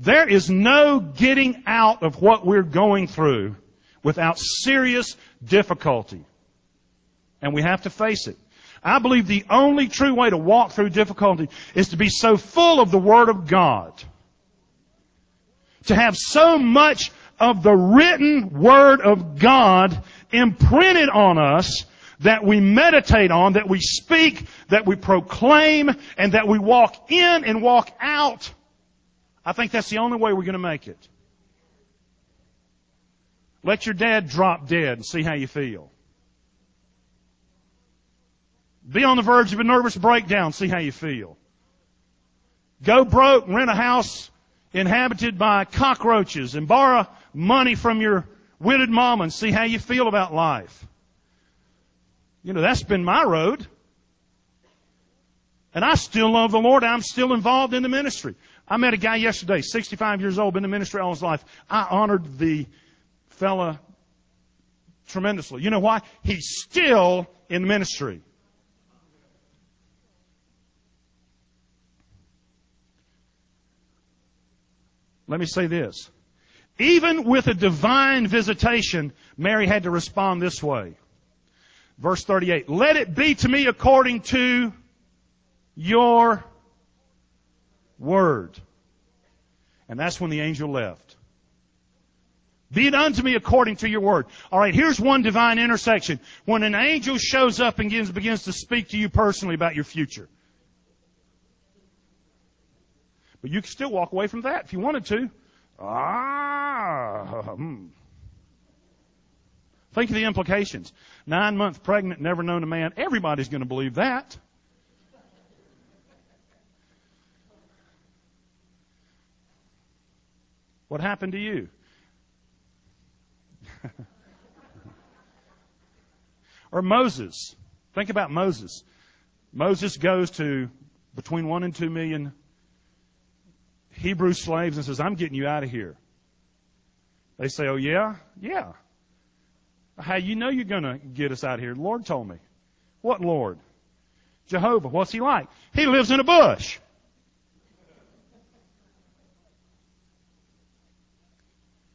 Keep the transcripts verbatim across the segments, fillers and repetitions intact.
There is no getting out of what we're going through without serious difficulty. And we have to face it. I believe the only true way to walk through difficulty is to be so full of the Word of God, to have so much of the written Word of God imprinted on us that we meditate on, that we speak, that we proclaim, and that we walk in and walk out. I think that's the only way we're going to make it. Let your dad drop dead and see how you feel. Be on the verge of a nervous breakdown, see how you feel. Go broke, rent a house inhabited by cockroaches, and borrow money from your widowed mama and see how you feel about life. You know, that's been my road. And I still love the Lord. I'm still involved in the ministry. I met a guy yesterday, sixty-five years old, been in ministry all his life. I honored the fella tremendously. You know why? He's still in ministry. Let me say this. Even with a divine visitation, Mary had to respond this way. Verse thirty-eight, let it be to me according to your word. And that's when the angel left. Be it unto me according to your word. All right, here's one divine intersection. When an angel shows up and begins, begins to speak to you personally about your future. But you can still walk away from that if you wanted to. Ah, hmm. Think of the implications. Nine months pregnant, never known a man. Everybody's going to believe that. What happened to you? Or Moses. Think about Moses. Moses goes to between one and two million Hebrew slaves and says, I'm getting you out of here. They say, oh, yeah? Yeah. How you know you're going to get us out of here? The Lord told me. What Lord? Jehovah. What's he like? He lives in a bush.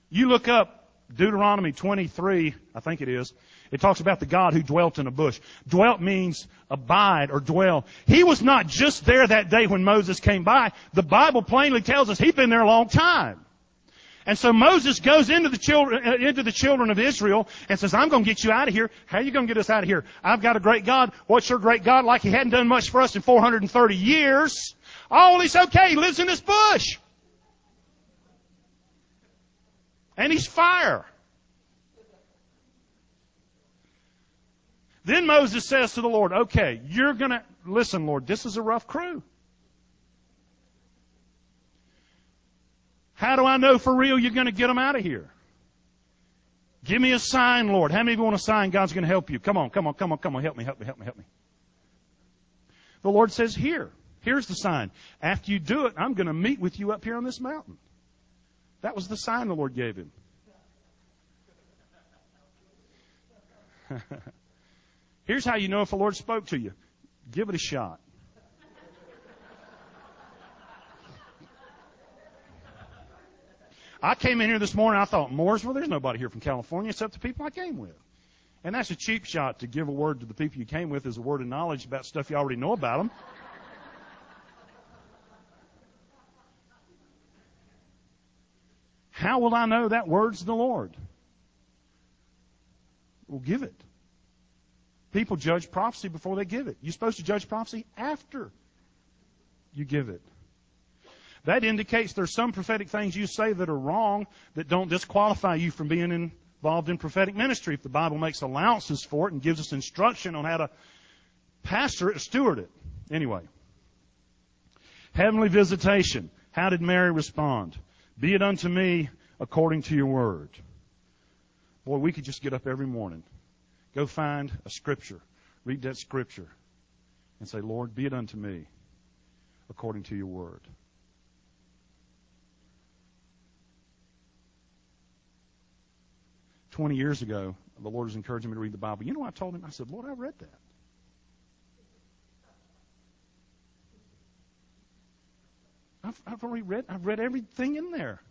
You look up Deuteronomy twenty-three, I think it is. It talks about the God who dwelt in a bush. Dwelt means abide or dwell. He was not just there that day when Moses came by. The Bible plainly tells us he'd been there a long time. And so Moses goes into the children, into the children of Israel and says, I'm going to get you out of here. How are you going to get us out of here? I've got a great God. What's your great God like? He hadn't done much for us in four hundred thirty years. Oh, he's okay. He lives in this bush. And he's fire. Then Moses says to the Lord, okay, you're going to, listen, Lord, this is a rough crew. How do I know for real you're going to get them out of here? Give me a sign, Lord. How many of you want a sign God's going to help you? Come on, come on, come on, come on. Help me, help me, help me, help me. The Lord says, here. Here's the sign. After you do it, I'm going to meet with you up here on this mountain. That was the sign the Lord gave him. Here's how you know if the Lord spoke to you. Give it a shot. I came in here this morning, I thought, Mooresville, there's nobody here from California except the people I came with. And that's a cheap shot to give a word to the people you came with as a word of knowledge about stuff you already know about them. How will I know that word's the Lord? Well, give it. People judge prophecy before they give it. You're supposed to judge prophecy after you give it. That indicates there's some prophetic things you say that are wrong that don't disqualify you from being involved in prophetic ministry if the Bible makes allowances for it and gives us instruction on how to pastor it or steward it. Anyway, heavenly visitation. How did Mary respond? Be it unto me according to your word. Boy, we could just get up every morning, go find a scripture, read that scripture, and say, Lord, be it unto me according to your word. Twenty years ago, the Lord was encouraging me to read the Bible. You know what I told him? I said, Lord, I read that. I've, I've already read, I've read everything in there.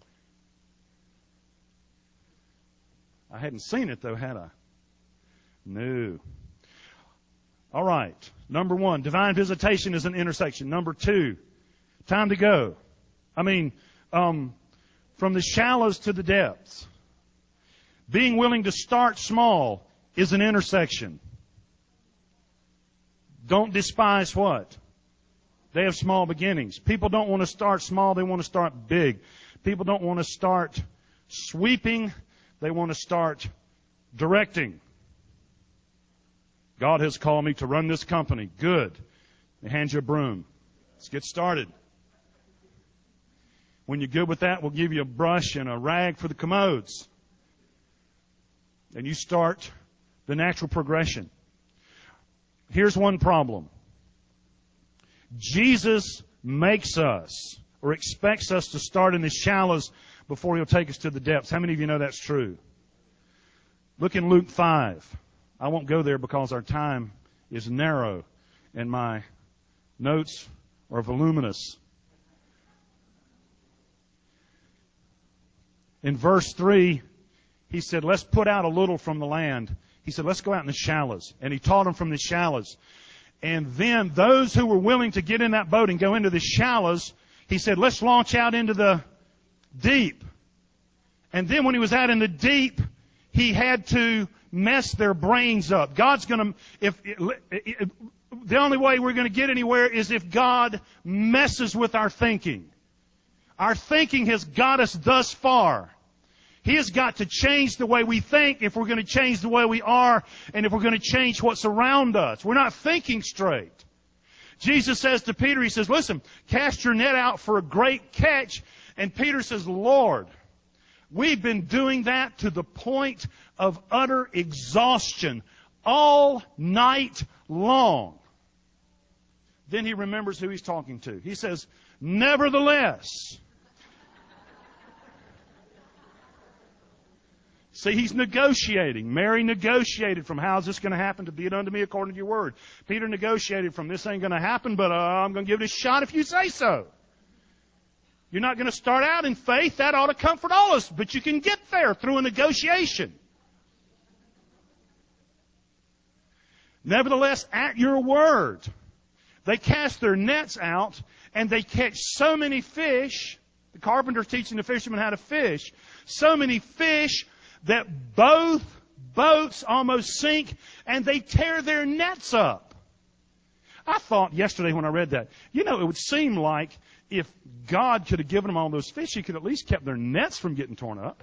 I hadn't seen it though, had I? No. All right. Number one, divine visitation is an intersection. Number two, time to go. I mean, um, from the shallows to the depths. Being willing to start small is an intersection. Don't despise what? They have small beginnings. People don't want to start small. They want to start big. People don't want to start sweeping. They want to start directing. God has called me to run this company. Good. They hand you a broom. Let's get started. When you're good with that, we'll give you a brush and a rag for the commodes. And you start the natural progression. Here's one problem. Jesus makes us or expects us to start in the shallows before He'll take us to the depths. How many of you know that's true? Look in Luke five. I won't go there because our time is narrow and my notes are voluminous. In verse three, He said, let's put out a little from the land. He said, let's go out in the shallows. And He taught them from the shallows. And then those who were willing to get in that boat and go into the shallows, He said, let's launch out into the deep. And then when He was out in the deep, He had to mess their brains up. God's going to, if, if the only way we're going to get anywhere is if God messes with our thinking. Our thinking has got us thus far. He has got to change the way we think if we're going to change the way we are and if we're going to change what's around us. We're not thinking straight. Jesus says to Peter, He says, listen, cast your net out for a great catch. And Peter says, Lord, we've been doing that to the point of utter exhaustion all night long. Then he remembers who he's talking to. He says, nevertheless... See, he's negotiating. Mary negotiated from how is this going to happen to be it unto me according to your word. Peter negotiated from this ain't going to happen, but uh, I'm going to give it a shot if you say so. You're not going to start out in faith. That ought to comfort all of us, but you can get there through a negotiation. Nevertheless, at your word, they cast their nets out and they catch so many fish. The carpenter's teaching the fishermen how to fish. So many fish that both boats almost sink and they tear their nets up. I thought yesterday when I read that, you know, it would seem like if God could have given them all those fish, He could at least kept their nets from getting torn up.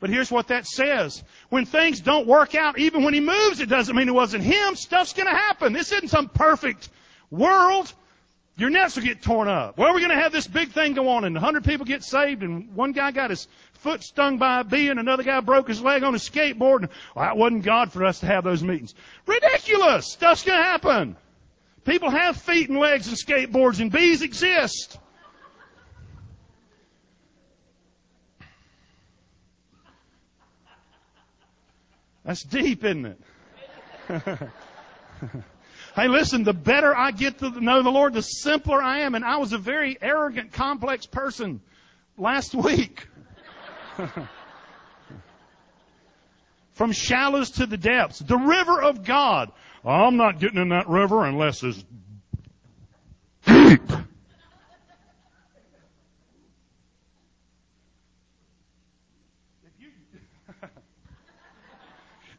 But here's what that says. When things don't work out, even when He moves, it doesn't mean it wasn't Him. Stuff's going to happen. This isn't some perfect world. Your nets will get torn up. Well, we're going to have this big thing go on, and one hundred people get saved, and one guy got his foot stung by a bee, and another guy broke his leg on a skateboard. And, well, that wasn't God for us to have those meetings. Ridiculous! Stuff's going to happen. People have feet and legs and skateboards, and bees exist. That's deep, isn't it? Hey, listen, the better I get to know the Lord, the simpler I am. And I was a very arrogant, complex person last week. From shallows to the depths, the river of God. I'm not getting in that river unless it's deep.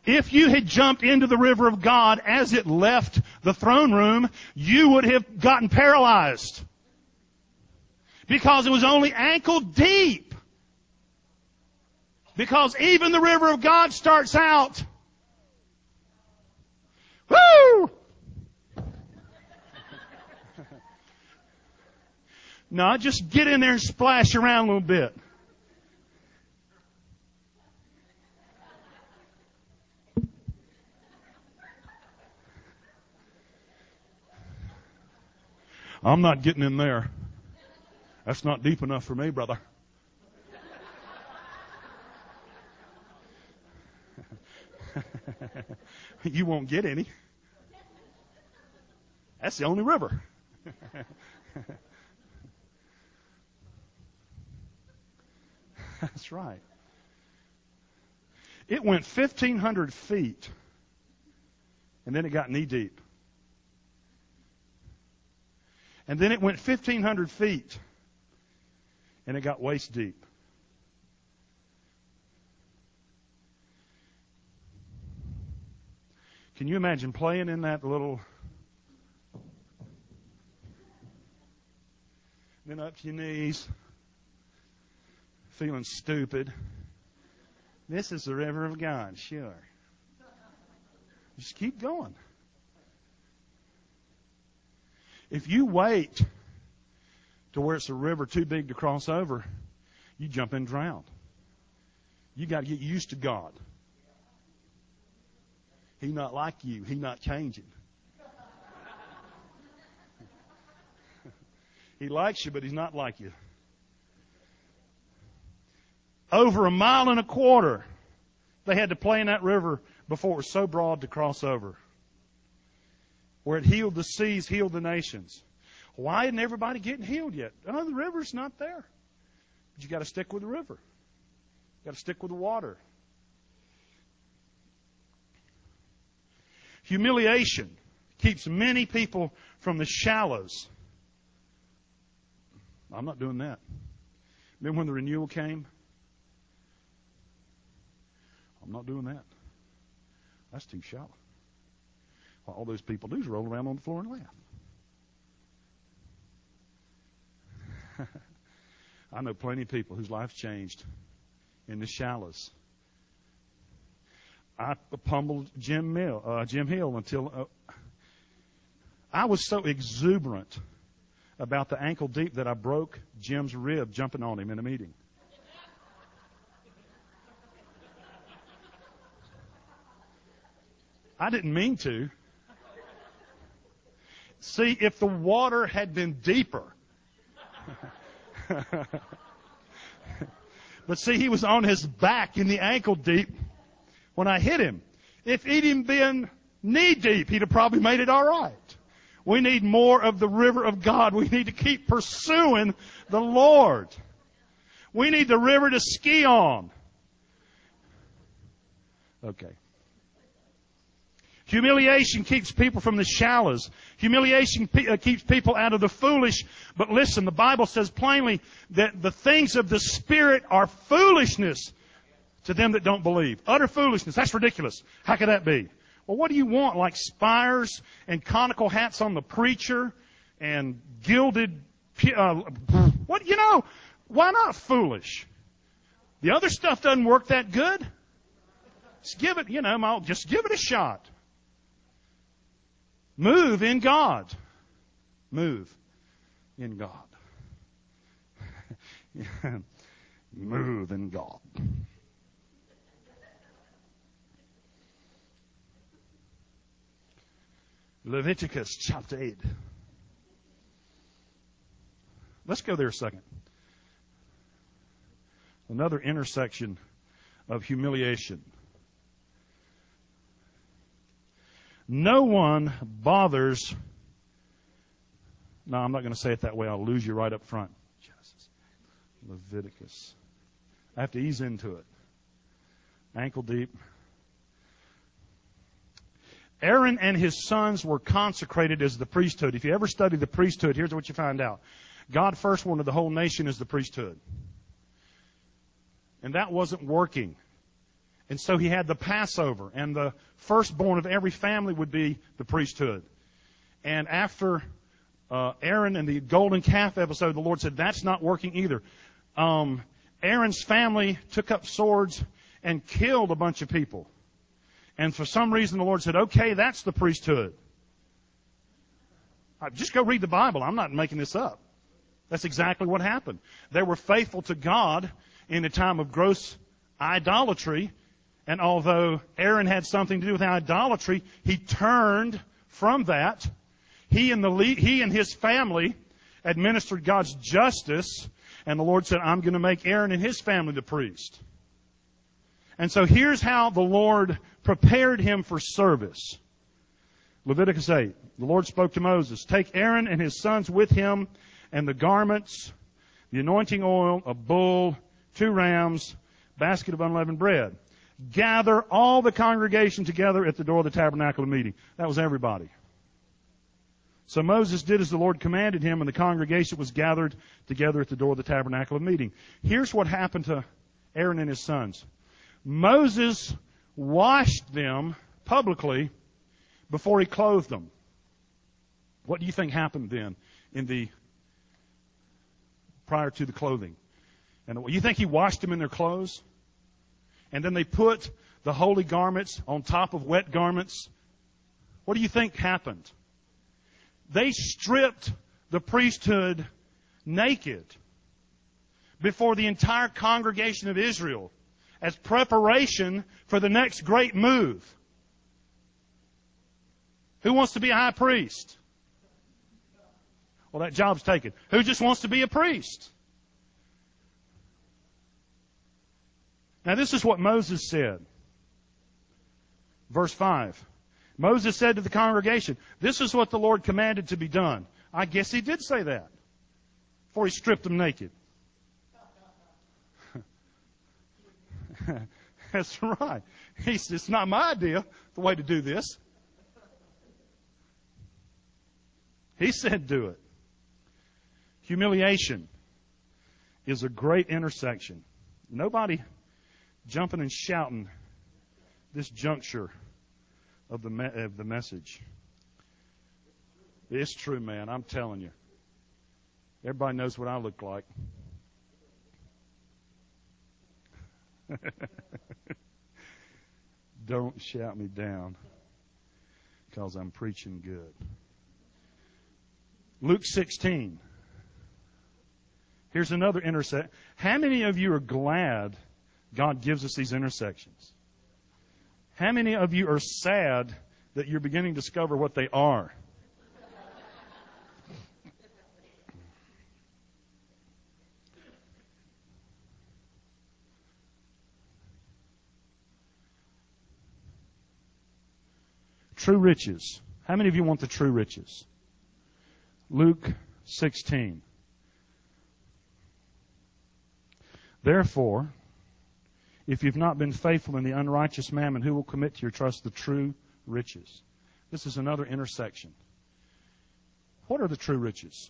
If you had jumped into the river of God as it left the throne room, you would have gotten paralyzed because it was only ankle deep. Because even the river of God starts out, woo! No, just get in there and splash around a little bit. I'm not getting in there. That's not deep enough for me, brother. You won't get any. That's the only river. That's right. It went fifteen hundred feet, and then it got knee-deep. And then it went fifteen hundred feet, and it got waist-deep. Can you imagine playing in that little... Then up to your knees, feeling stupid. This is the river of God, sure. Just keep going. If you wait to where it's a river too big to cross over, you jump and drown. You got to get used to God. He not like you. He not changing. He likes you, but he's not like you. Over a mile and a quarter, they had to play in that river before it was so broad to cross over. Where it healed the seas, healed the nations. Why isn't everybody getting healed yet? Oh, the river's not there. But you got to stick with the river. You got to stick with the water. Humiliation keeps many people from the shallows. I'm not doing that. Remember when the renewal came? I'm not doing that. That's too shallow. Well, all those people do is roll around on the floor and laugh. I know plenty of people whose life changed in the shallows. I pummeled Jim, Mill, uh, Jim Hill until uh, I was so exuberant about the ankle deep that I broke Jim's rib jumping on him in a meeting. I didn't mean to. See, if the water had been deeper. But see, he was on his back in the ankle deep when I hit him. If he'd even been knee deep, he'd have probably made it all right. We need more of the river of God. We need to keep pursuing the Lord. We need the river to ski on. Okay. Humiliation keeps people from the shallows. Humiliation pe- uh, keeps people out of the foolish. But listen, the Bible says plainly that the things of the Spirit are foolishness to them that don't believe. Utter foolishness. That's ridiculous. How could that be? Well, what do you want, like spires and conical hats on the preacher and gilded... Uh, what you know, why not foolish? The other stuff doesn't work that good. Just give it, you know, I'll just give it a shot. Move in God. Move in God. Move in God. Leviticus chapter eight. Let's go there a second. Another intersection of humiliation. No one bothers. No, I'm not going to say it that way. I'll lose you right up front. Genesis. Leviticus. I have to ease into it. Ankle deep. Aaron and his sons were consecrated as the priesthood. If you ever study the priesthood, here's what you find out. God first wanted the whole nation as the priesthood. And that wasn't working. And so he had the Passover, and the firstborn of every family would be the priesthood. And after uh, Aaron and the golden calf episode, the Lord said, that's not working either. Um, Aaron's family took up swords and killed a bunch of people. And for some reason, the Lord said, okay, that's the priesthood. Just go read the Bible. I'm not making this up. That's exactly what happened. They were faithful to God in a time of gross idolatry. And although Aaron had something to do with idolatry, he turned from that. He and, the lead, he and his family administered God's justice. And the Lord said, I'm going to make Aaron and his family the priest. And so here's how the Lord prepared him for service. Leviticus eight. The Lord spoke to Moses, take Aaron and his sons with him and the garments, the anointing oil, a bull, two rams, basket of unleavened bread. Gather all the congregation together at the door of the tabernacle of meeting. That was everybody. So Moses did as the Lord commanded him, and the congregation was gathered together at the door of the tabernacle of meeting. Here's what happened to Aaron and his sons. Moses washed them publicly before he clothed them. What do you think happened then in the prior to the clothing? And you think he washed them in their clothes? And then they put the holy garments on top of wet garments. What do you think happened? They stripped the priesthood naked before the entire congregation of Israel as preparation for the next great move. Who wants to be a high priest? Well, that job's taken. Who just wants to be a priest? Now, this is what Moses said. Verse five. Moses said to the congregation, this is what the Lord commanded to be done. I guess he did say that before he stripped them naked. That's right. He said, it's not my idea, the way to do this. He said do it. Humiliation is a great intersection. Nobody jumping and shouting this juncture of the me- of the message. It's true, man. I'm telling you. Everybody knows what I look like. Don't shout me down, because I'm preaching good. Luke sixteen. Here's another intersection. How many of you are glad God gives us these intersections? How many of you are sad that you're beginning to discover what they are? True riches. How many of you want the true riches? Luke sixteen. Therefore, if you've not been faithful in the unrighteous mammon, who will commit to your trust the true riches? This is another intersection. What are the true riches?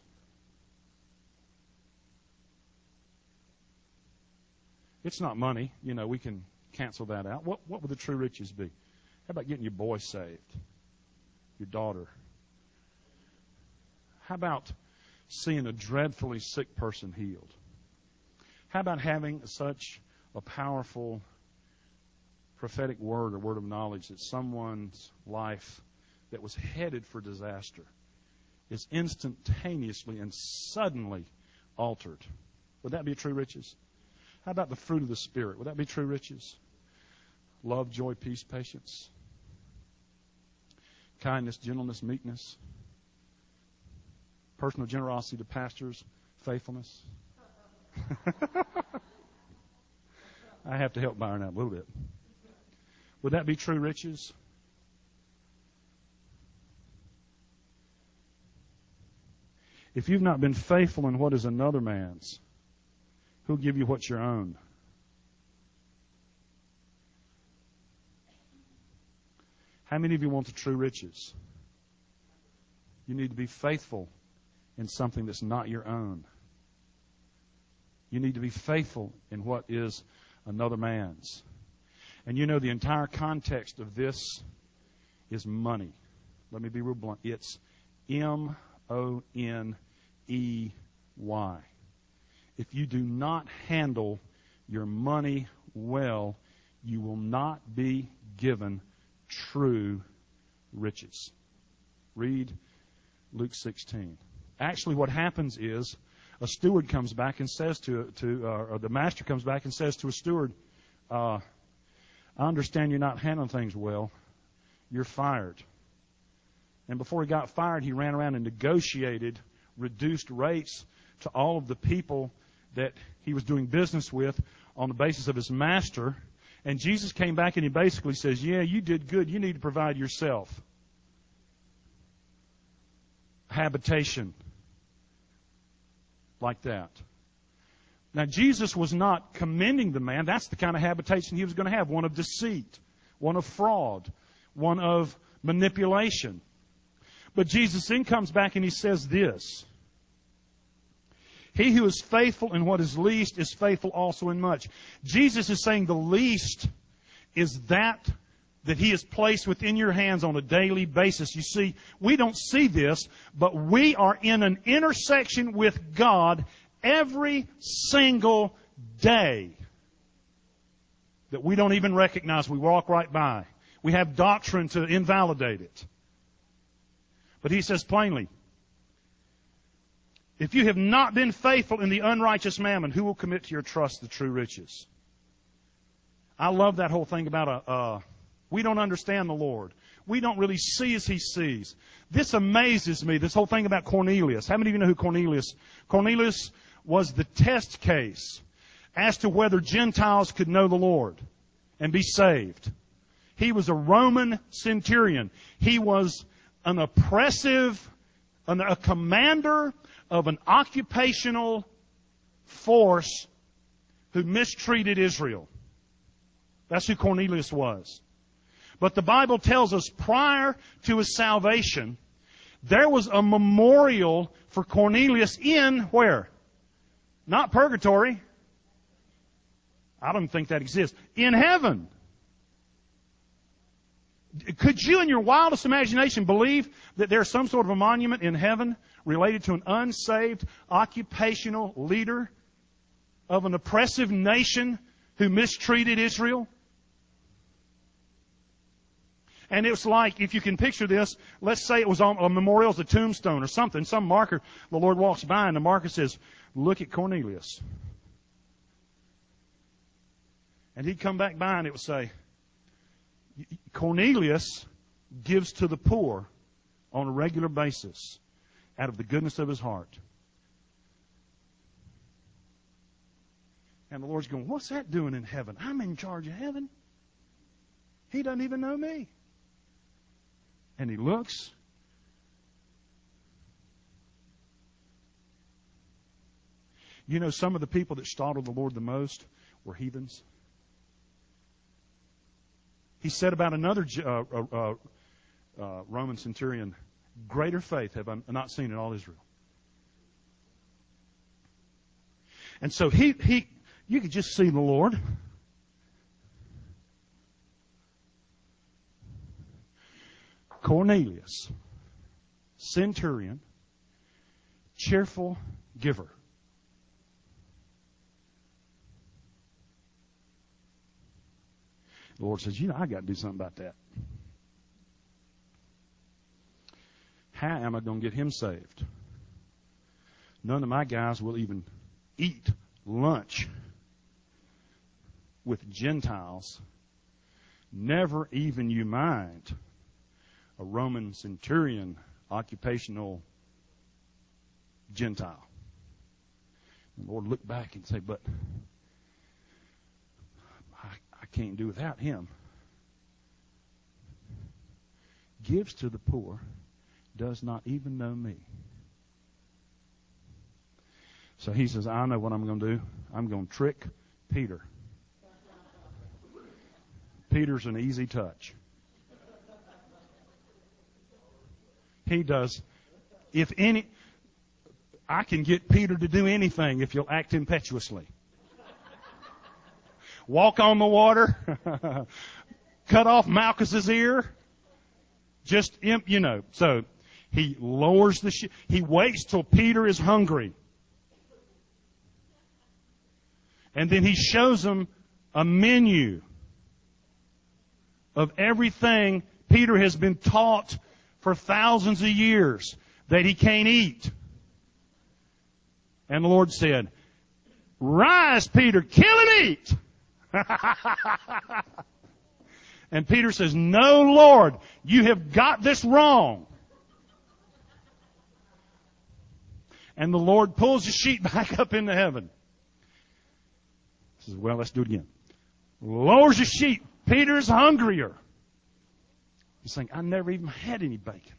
It's not money. You know, we can cancel that out. What, what would the true riches be? How about getting your boy saved? Your daughter? How about seeing a dreadfully sick person healed? How about having such a powerful prophetic word or word of knowledge that someone's life that was headed for disaster is instantaneously and suddenly altered? Would that be true riches? How about the fruit of the Spirit? Would that be true riches? Love, joy, peace, patience, kindness, gentleness, meekness, personal generosity to pastors, faithfulness. I have to help Byron out a little bit. Would that be true riches? If you've not been faithful in what is another man's, who'll give you what's your own? How many of you want the true riches? You need to be faithful in something that's not your own. You need to be faithful in what is another man's. And you know, the entire context of this is money. Let me be real blunt. It's M O N E Y. If you do not handle your money well, you will not be given true riches. Read Luke sixteen. Actually, what happens is, a steward comes back and says to to uh, or the master comes back and says to a steward, uh, "I understand you're not handling things well. You're fired." And before he got fired, he ran around and negotiated reduced rates to all of the people that he was doing business with on the basis of his master. And Jesus came back and he basically says, "Yeah, you did good. You need to provide yourself habitation." Like that. Now, Jesus was not commending the man. That's the kind of habitation he was going to have, one of deceit, one of fraud, one of manipulation. But Jesus then comes back and he says this, "He who is faithful in what is least is faithful also in much." Jesus is saying the least is that that He has placed within your hands on a daily basis. You see, we don't see this, but we are in an intersection with God every single day that we don't even recognize. We walk right by. We have doctrine to invalidate it. But He says plainly, if you have not been faithful in the unrighteous mammon, who will commit to your trust the true riches? I love that whole thing about a... Uh, we don't understand the Lord. We don't really see as He sees. This amazes me, this whole thing about Cornelius. How many of you know who Cornelius? Cornelius was the test case as to whether Gentiles could know the Lord and be saved. He was a Roman centurion. He was an oppressive, an, a commander of an occupational force who mistreated Israel. That's who Cornelius was. But the Bible tells us prior to his salvation, there was a memorial for Cornelius in where? Not purgatory. I don't think that exists. In heaven. Could you in your wildest imagination believe that there's some sort of a monument in heaven related to an unsaved occupational leader of an oppressive nation who mistreated Israel? And it's like, if you can picture this, let's say it was on a memorial, a tombstone or something, some marker. The Lord walks by and the marker says, "Look at Cornelius." And He'd come back by and it would say, "Cornelius gives to the poor on a regular basis out of the goodness of his heart." And the Lord's going, "What's that doing in heaven? I'm in charge of heaven. He doesn't even know me." And He looks. You know, some of the people that startled the Lord the most were heathens. He said about another uh, uh, uh, Roman centurion, "Greater faith have I not seen in all Israel." And so he, he, you could just see the Lord. Cornelius, centurion, cheerful giver. The Lord says, "You know, I got to do something about that. How am I going to get him saved? None of my guys will even eat lunch with Gentiles. Never even you mind a Roman centurion, occupational Gentile." And the Lord looked back and said, "But I, I can't do without him. Gives to the poor, does not even know me." So He says, "I know what I'm going to do. I'm going to trick Peter. Peter's an easy touch. He does. If any, I can get Peter to do anything if you'll act impetuously. Walk on the water. Cut off Malchus's ear. Just, you know." So He lowers the ship. He waits till Peter is hungry. And then He shows him a menu of everything Peter has been taught for thousands of years that he can't eat. And the Lord said, "Rise, Peter, kill and eat." And Peter says, "No, Lord, you have got this wrong." And the Lord pulls the sheet back up into heaven. He says, "Well, let's do it again." Lowers the sheet. Peter's hungrier. He's saying, "I never even had any bacon.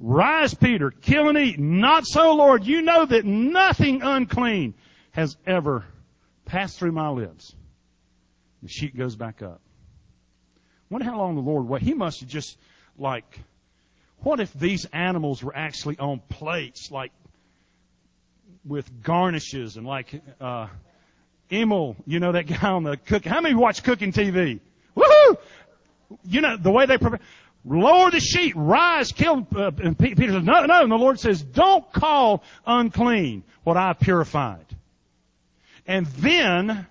Rise, Peter, kill and eat. Not so, Lord. You know that nothing unclean has ever passed through my lips. The sheep goes back up. Wonder how long the Lord waited. He must have just, like, what if these animals were actually on plates, like, with garnishes and, like, uh, Emil, you know, that guy on the cook. How many watch cooking T V? Woohoo! You know, the way they prepare. Lower the sheet, rise, kill. Uh, and Peter says, no, no. And the Lord says, don't call unclean what I purified. And then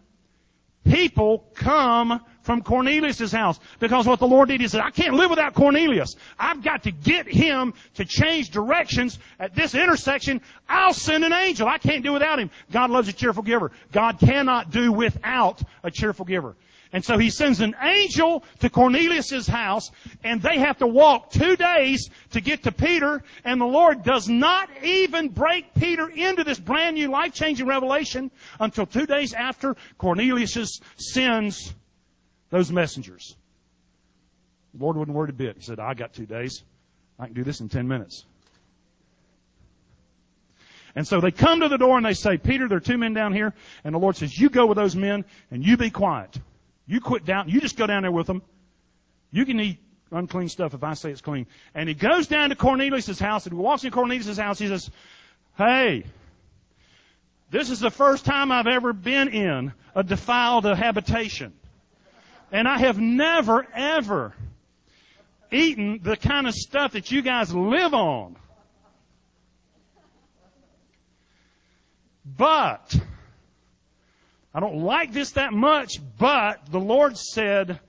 people come from Cornelius' house. Because what the Lord did, he said, I can't live without Cornelius. I've got to get him to change directions at this intersection. I'll send an angel. I can't do without him. God loves a cheerful giver. God cannot do without a cheerful giver. And so he sends an angel to Cornelius' house, and they have to walk two days to get to Peter, and the Lord does not even break Peter into this brand new life-changing revelation until two days after Cornelius sends those messengers. The Lord wouldn't worry a bit. He said, I got two days. I can do this in ten minutes. And so they come to the door and they say, Peter, there are two men down here. And the Lord says, you go with those men and you be quiet. You quit down. You just go down there with them. You can eat unclean stuff if I say it's clean. And he goes down to Cornelius' house. And he walks into Cornelius' house. He says, hey, this is the first time I've ever been in a defiled habitation. And I have never, ever eaten the kind of stuff that you guys live on. But I don't like this that much, but the Lord said,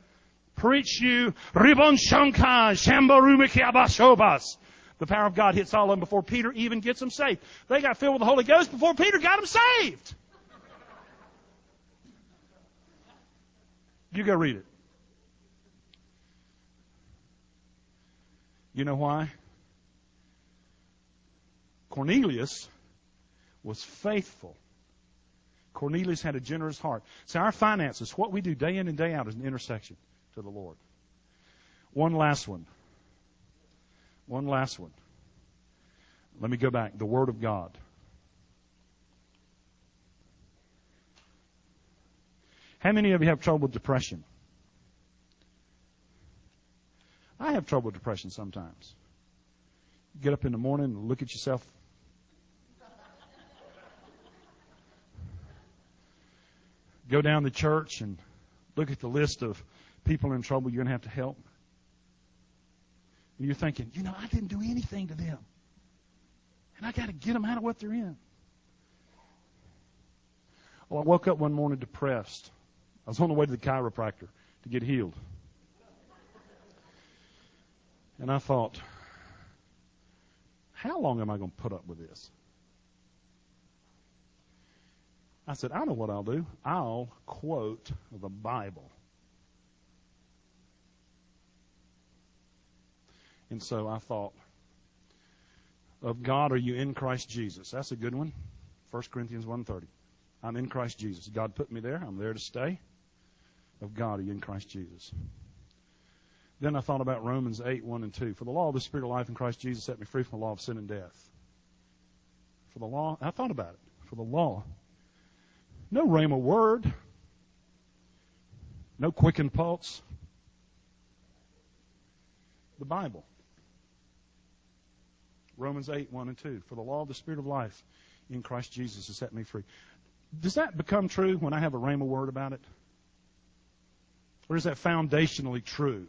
preach you, Ribon Shankai, Shambarumikabashobas. The power of God hits all of them before Peter even gets them saved. They got filled with the Holy Ghost before Peter got them saved. You go read it. You know why? Cornelius was faithful. Cornelius had a generous heart. So our finances, what we do day in and day out is an intersection to the Lord. One last one. One last one. Let me go back. The Word of God. How many of you have trouble with depression? I have trouble with depression sometimes. You get up in the morning and look at yourself. Go down the church and look at the list of people in trouble you're going to have to help. And you're thinking, you know, I didn't do anything to them. And I got to get them out of what they're in. Well, I woke up one morning depressed. I was on the way to the chiropractor to get healed. And I thought, how long am I going to put up with this? I said, I know what I'll do. I'll quote the Bible. And so I thought, of God are you in Christ Jesus? That's a good one. First Corinthians one thirty. I'm in Christ Jesus. God put me there. I'm there to stay. Of God are you in Christ Jesus? Then I thought about Romans eight, one and two. For the law of the Spirit of life in Christ Jesus set me free from the law of sin and death. For the law, I thought about it. For the law. No rhema word. No quickened pulse. The Bible. Romans eight, one and two. For the law of the Spirit of life in Christ Jesus has set me free. Does that become true when I have a rhema word about it? Or is that foundationally true?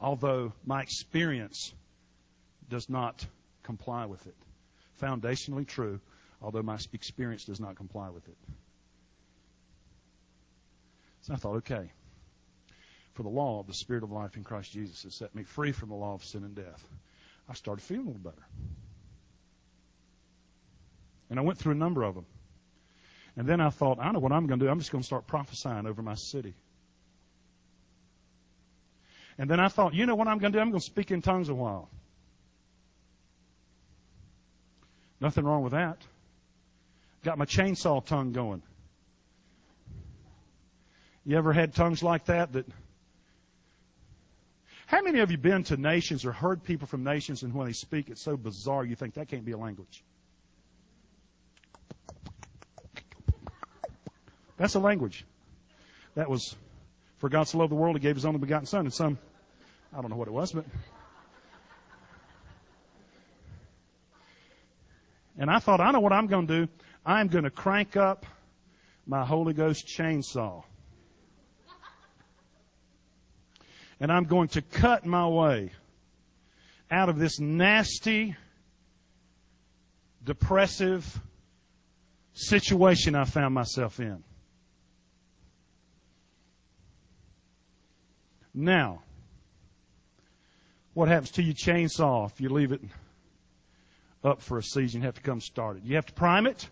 Although my experience does not comply with it. Foundationally true. Although my experience does not comply with it. So I thought, okay. For the law of the Spirit of life in Christ Jesus has set me free from the law of sin and death. I started feeling a little better. And I went through a number of them. And then I thought, I know what I'm going to do. I'm just going to start prophesying over my city. And then I thought, you know what I'm going to do? I'm going to speak in tongues a while. Nothing wrong with that. Got my chainsaw tongue going. You ever had tongues like that? That How many of you been to nations or heard people from nations, and when they speak, it's so bizarre you think that can't be a language? That's a language. That was, for God so loved the world, He gave His only begotten Son. And some, I don't know what it was, but. And I thought, I know what I'm going to do. I'm going to crank up my Holy Ghost chainsaw. And I'm going to cut my way out of this nasty, depressive situation I found myself in. Now, what happens to your chainsaw if you leave it up for a season? You have to come start it. You have to prime it.